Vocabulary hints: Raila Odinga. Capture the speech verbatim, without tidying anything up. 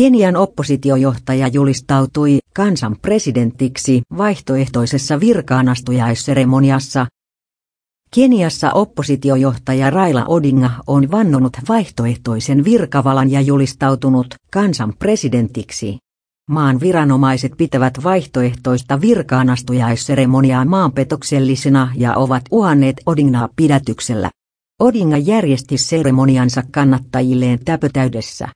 Kenian oppositiojohtaja julistautui kansan presidentiksi vaihtoehtoisessa virkaanastujaisseremoniassa. Keniassa oppositiojohtaja Raila Odinga on vannonut vaihtoehtoisen virkavalan ja julistautunut kansan presidentiksi. Maan viranomaiset pitävät vaihtoehtoista virkaanastujaisseremoniaa maanpetoksellisena ja ovat uhanneet Odingaa pidätyksellä. Odinga järjesti seremoniansa kannattajilleen täpötäydessä.